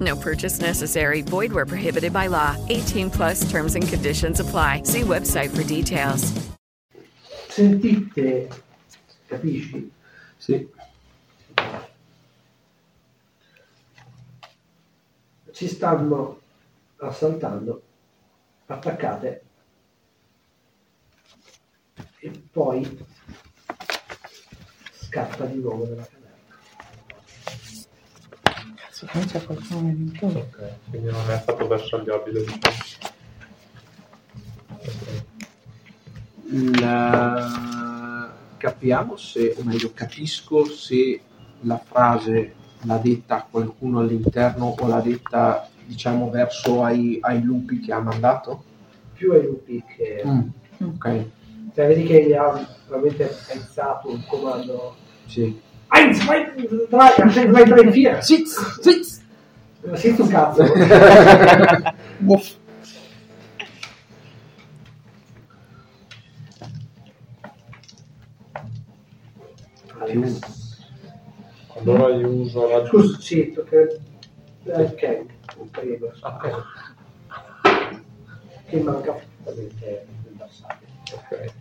No purchase necessary. Void where prohibited by law. 18+ terms and conditions apply. See website for details. Sentite, capisci? Sì. Ci stanno assaltando, attaccate e poi scappa di nuovo dalla caverna. Non c'è qualcuno di più. Ok, quindi non è stato verso gli abili. Capiamo se, o meglio, capisco se la frase l'ha detta a qualcuno all'interno o l'ha detta, diciamo, verso ai lupi che ha mandato? Più ai lupi che... Ok. Cioè, vedi che gli ha veramente pensato un comando... Sì. Vai, Sitz! Sento un cazzo. Allora io uso la... Scusa, sì, perché... Ok, un periodo. Che manca praticamente il passaggio. Ok.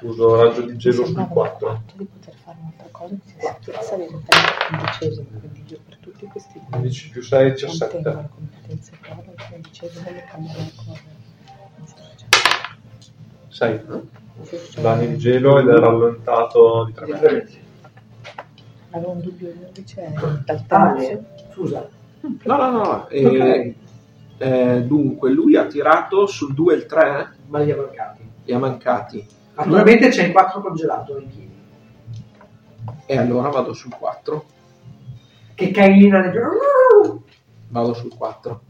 Uso raggio di gelo sul 4 di poter fare un'altra cosa che sia sicurezza di diventare il 15esimo, quindi io per tutti questi 15 più 6 17 la competenza è quella del 15esimo e cambiare ancora 6 danni di gelo ed è rallentato di 3 metri. Avevo un dubbio invece dal tale. Scusa, no okay. Dunque lui ha tirato sul 2 e il 3 ma gli ha mancati. Naturalmente c'è il 4 congelato nei piedi. E allora vado sul 4. Che carina! Vado sul 4.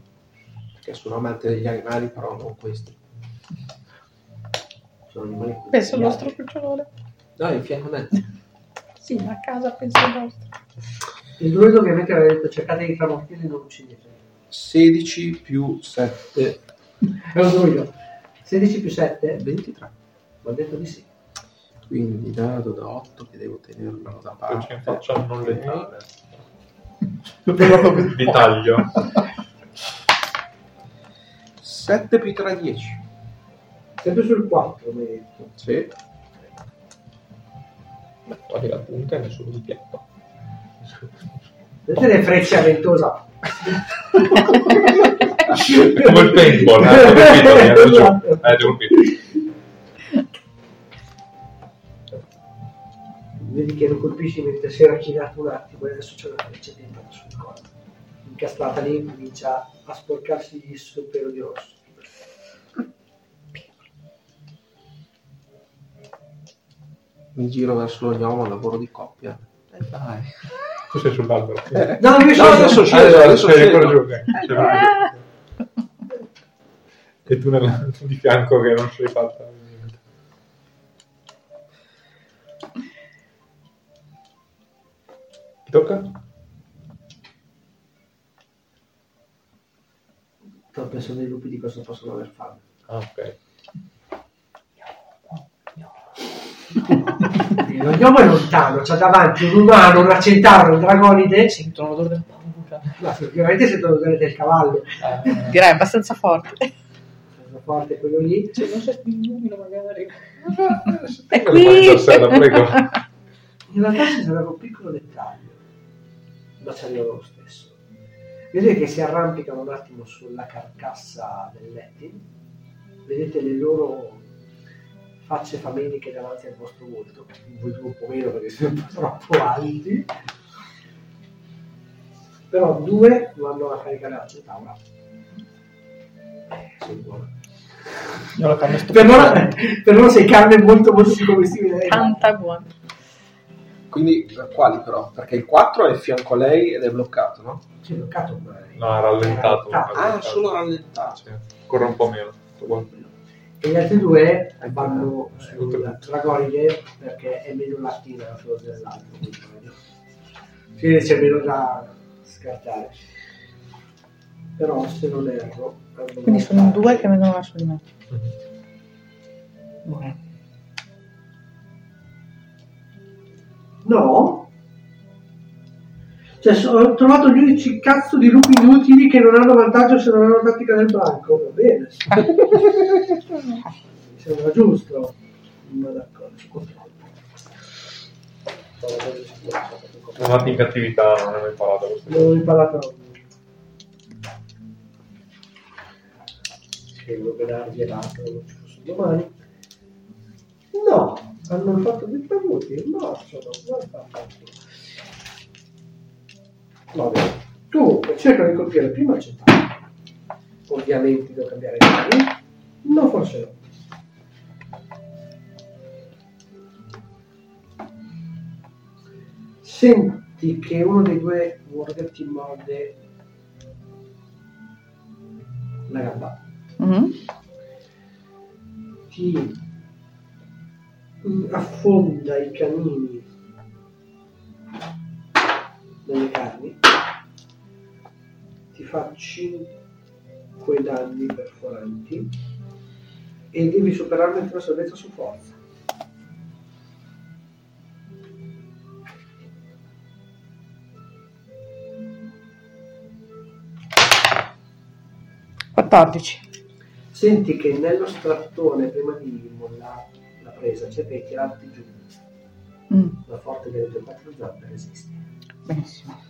Perché sono amante degli animali, però non questi. Sono animali. Penso al nostro cucciolone. No, in fianco a me. Sì, a casa penso al nostro. Il druido ovviamente aveva detto cercate di tramortire e non uccidete. 16 più 7. È un druido. 16 più 7? 23. Ho detto di sì, quindi dado da 8 che devo tenerlo da parte. Perché faccio il non letale. Vi taglio. 7 più 3 10. Sempre sul 4 mi hai detto. Sì. Guardi la punta e nessuno mi piatto. Vedete le frecce a ventosa. Come il paintball. Devo capire. Vedi che lo colpisci mentre si era chinato un attimo e adesso c'è una freccia dentro sul collo. Incastrata lì comincia a sporcarsi sul pelo di rosso. Mi giro verso l'ognomo, lavoro di coppia. Dai. Cos'è sull'albero? No, adesso scendi. E tu di fianco che non sei fatta. Sto pensando ai lupi di cosa possono aver fame. Ah, ok. L'ognomo è lontano, c'ha davanti un umano, una centauro, un dragonide. Sento l'odore della paura. No, sicuramente sento l'odore del cavallo. Direi abbastanza forte. Forte quello lì. Cioè, non so se mi illumino magari. È qui. Prego. In realtà ci sarebbe un piccolo dettaglio. Ma c'è lo stesso. Vedete che si arrampicano un attimo sulla carcassa del lettino, vedete le loro facce fameliche davanti al vostro volto, voi un po' meno perché siete un po' troppo alti, però due vanno a caricare la centaura. Sono buono. Io la carne per loro sei carne molto molto più commestibile. Tanta buona. Quindi quali però? Perché il 4 è fianco a lei ed è bloccato, no? Sì, bloccato. No, è rallentato. Ah, solo rallentato. Sì. Corre un po' meno. E gli altri due vanno sulla Tragoglie perché è meno lattina la flor dell'altro. Quindi c'è meno da scartare. Però se non erro. Quindi sono due che vengono verso di me. Buono. No, cioè ho trovato gli unici cazzo di lupi inutili che non hanno vantaggio se non hanno tattica del branco. Va bene, mi sembra giusto, ma d'accordo, ci controllo. Sono andati in cattività, non avevo imparato questo. Non ho imparato. Devo dargli l'altro, non ci posso domani. No, hanno fatto dei tabuti, no, sono guarda. Va bene, tu cerca di colpire prima il centauro. Ovviamente devo cambiare i mani. No, forse no. Senti che uno dei due warrior ti morde la gamba. Mm-hmm. Ti affonda i canini nelle carni, ti fa 5 danni perforanti e devi superarne la tua salvezza su forza. Senti che nello strattone prima di mollarti la presa cerca di tirarti giù. La forte delle tue quattro zampe resiste. Benissimo.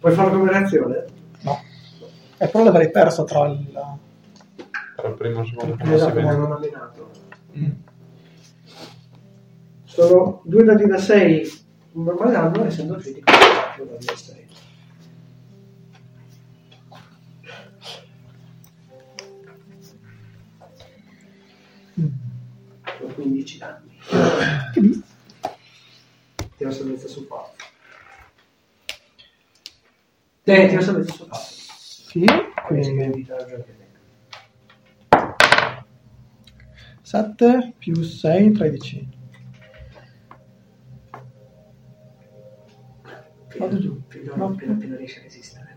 Puoi fare come reazione? No. E però l'avrei perso tra il primo e il secondo. Esatto, ma non allenato. Sono 2 dadi da 6 un normale anno, essendo critico 4 dadi da 6. Sono 15 danni. Che dici? Ti ho salvezza su forza. Ti ho salvezza su forza. Sì, quindi 7 più 6, 13. Vado giù. Appena riesci a resistere.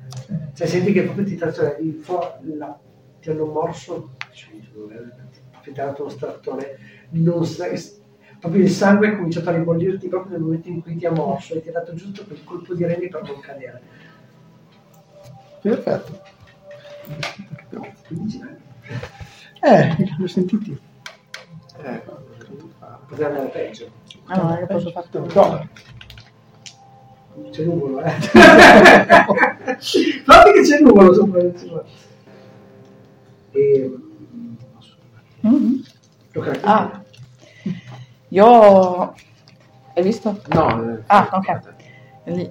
Cioè senti che proprio ti ti hanno morso, ti hanno dato lo strattone, non sai. Proprio il sangue ha cominciato a ribollirti proprio nel momento in cui ti ha morso e ti ha dato giusto quel colpo di reni per non cadere. Perfetto. Li ho sentiti. Poteva andare peggio. Ah, no, io posso fare un po'. C'è nuvolo, eh. Fatti che c'è nuvolo sopra. E... Ah. Io... Hai visto? No. Ah, ok.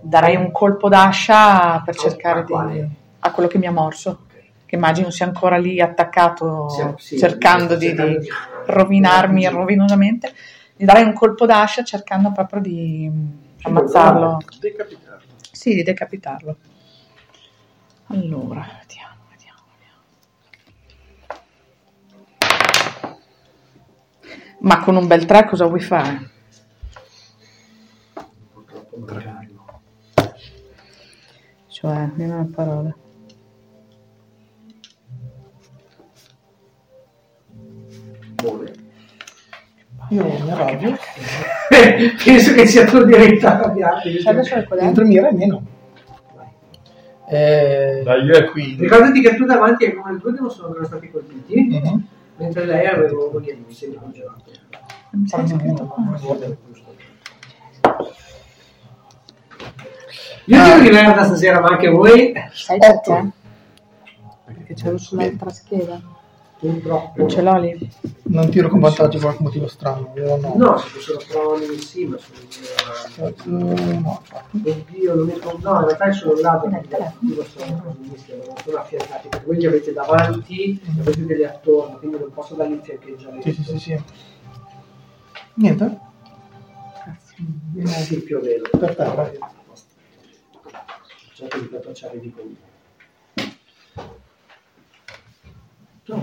Darei un colpo d'ascia per cercare a quello che mi ha morso. Okay. Che immagino sia ancora lì attaccato, cercando di rovinarmi rovinosamente. Gli darei un colpo d'ascia cercando proprio di ammazzarlo. Decapitarlo. Sì, di decapitarlo. Allora, vediamo. Ma con un bel 3 cosa vuoi fare? Purtroppo non. Cioè, viene una parola. Io mi arrabbio. Penso che sia tua diretta arrabbiata. Adesso è 40.000 e meno. da io e quindi. Ricordati che tu davanti ai come due non sono stati colpiti, mm-hmm. mentre lei aveva un niente, mi sembra un gelato. Mi sa che io devo dire da stasera, ma anche voi. Sai perché? Perché c'è un'altra scheda. Non ce l'ho lì. Non tiro con vantaggio per qualche motivo strano, io no. No, se fossero strani sì, ma sono no. Oddio, non mi ricordo. No, in realtà sono un lato che sono affiancati, perché voi li avete davanti e voi siete lì attorno, quindi non posso dargli il fiancheggiamento. Sì. Niente? Sì, più o meno. Per terra. Certo di facciare di quello. No,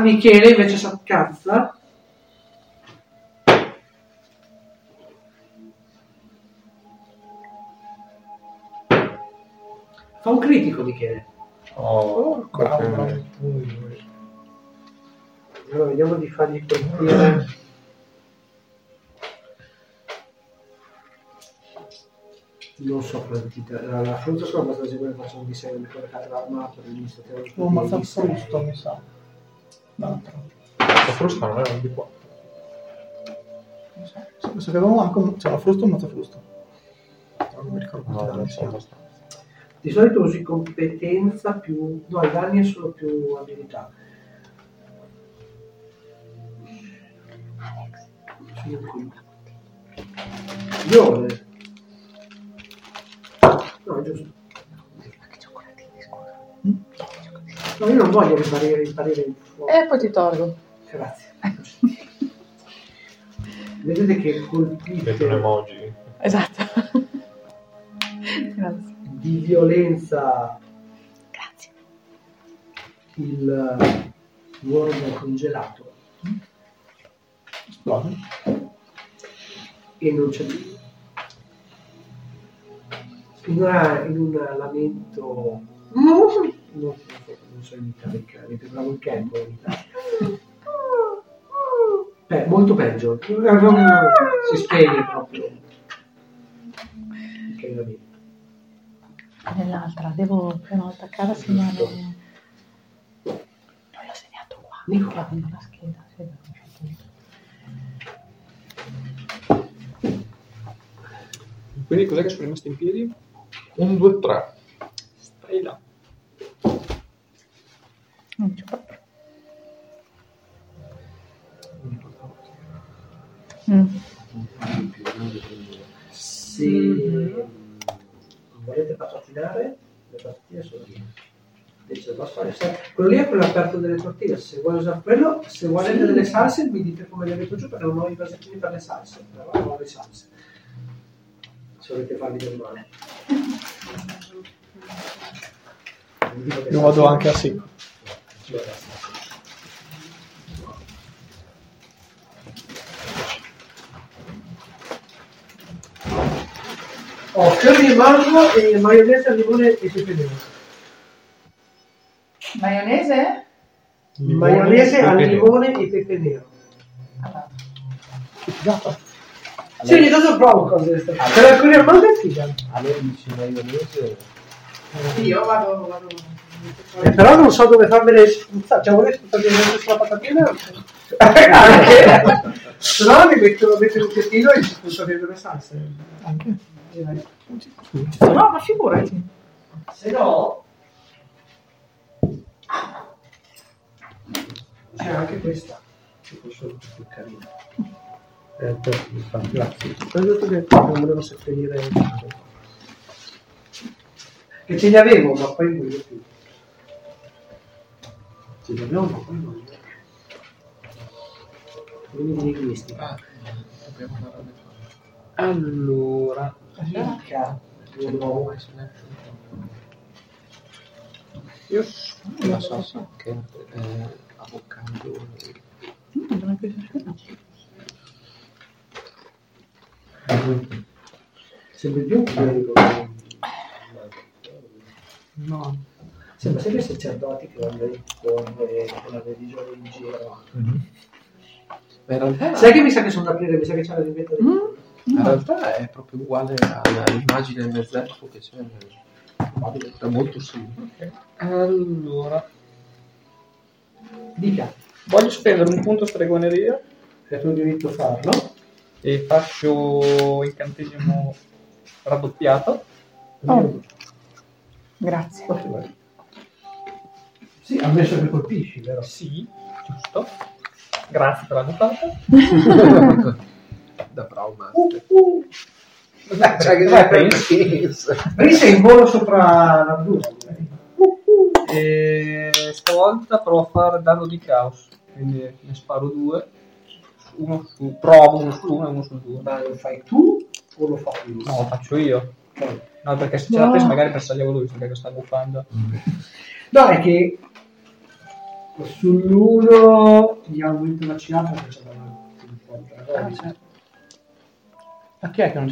Michele invece si accazza. Fa un critico Michele. Oh, allora vediamo di fargli colpire. Non so quantità, la frutta sono abbastanza sicura che faccio un disegno di caricata l'armato dell'amministratore. Oh, ma fa frusto, mi sa. L'altro. La frusta non è un D4. Non so. Penso che avevamo anche. C'è la frusta o un frusta? Non mi ricordo quantità. No, di solito usi competenza più. No, i danni è solo più abilità. 5. Io. No, è giusto. Ma che cioccolatini, scusa. No, io non voglio riparire il fuoco. E poi ti tolgo. Grazie. Vedete che colpite. Vedete un emoji. Esatto. Grazie. Di violenza. Grazie. Il uomo congelato. Esplode. E non c'è più. In un lamento non so imitare il cane, sembrava un campo molto peggio, si spegne proprio il lamento. Nell'altra devo prima attaccare, segnare, non l'ho segnato qua, Nicola la scheda quindi cos'è che sono rimasto in piedi? 1, 2, 3. Stai là. Non c'è proprio. Se volete patrocinare, le partite sono lì. Quello lì è quello aperto delle tortine. Se vuoi usare quello, se volete delle salse, mi dite come le metto giù, perché non ho i vasettini per le salse. Però ho le salse. Se volete farvi del male. Io vado anche a sì. Ho fiori di mango e maionese al limone e pepe. Maionese? Maionese al limone e pepe nero. Allora. Sì, ogni tanto provo cose di questa. Per alcuni armate è figa. Allora dici maionese. Sì, io vado. Però non so dove farmele spruzzare. Cioè, vorrei spruzzare sulla patatina? Anche. Se no mi metto in un piattino e ci spruzzo dentro le salse. Anche. No, ma figurati. Se no. C'è anche questa. Ci posso più carina. Grazie. Ho detto che non volevo sentire che ce li avevo, ma poi non più. Ce li abbiamo, ma poi non li abbiamo. Allora, mica io la salsa che avocado. Non è piaciuta. Sembra più no, sembra sempre sacerdoti che vanno con la religione in giro. Sai che mi sa che sono da aprire, mi sa che c'è la rivetta. In realtà è proprio uguale all'immagine del mezz'elfo che c'è nel... È molto simile. Okay. Allora, dica, voglio spendere un punto stregoneria, è tuo diritto farlo, e faccio incantesimo raddoppiato. Oh. Grazie. Sì, ammesso che colpisci, vero? Sì, giusto. Grazie per la puntata. Da bravo master. Cioè che vai Prince in volo sopra la blu. E stavolta provo a fare danno di caos, quindi ne sparo due. Uno su, provo uno su uno e uno su due. Ma lo fai tu o lo fai lui? No, lo faccio io. No, perché se ce la presa magari persagliavo lui, perché sta buffando. No, è che sull'uno gli ha aumentato la cinata, perché c'è la... Ma chi è che non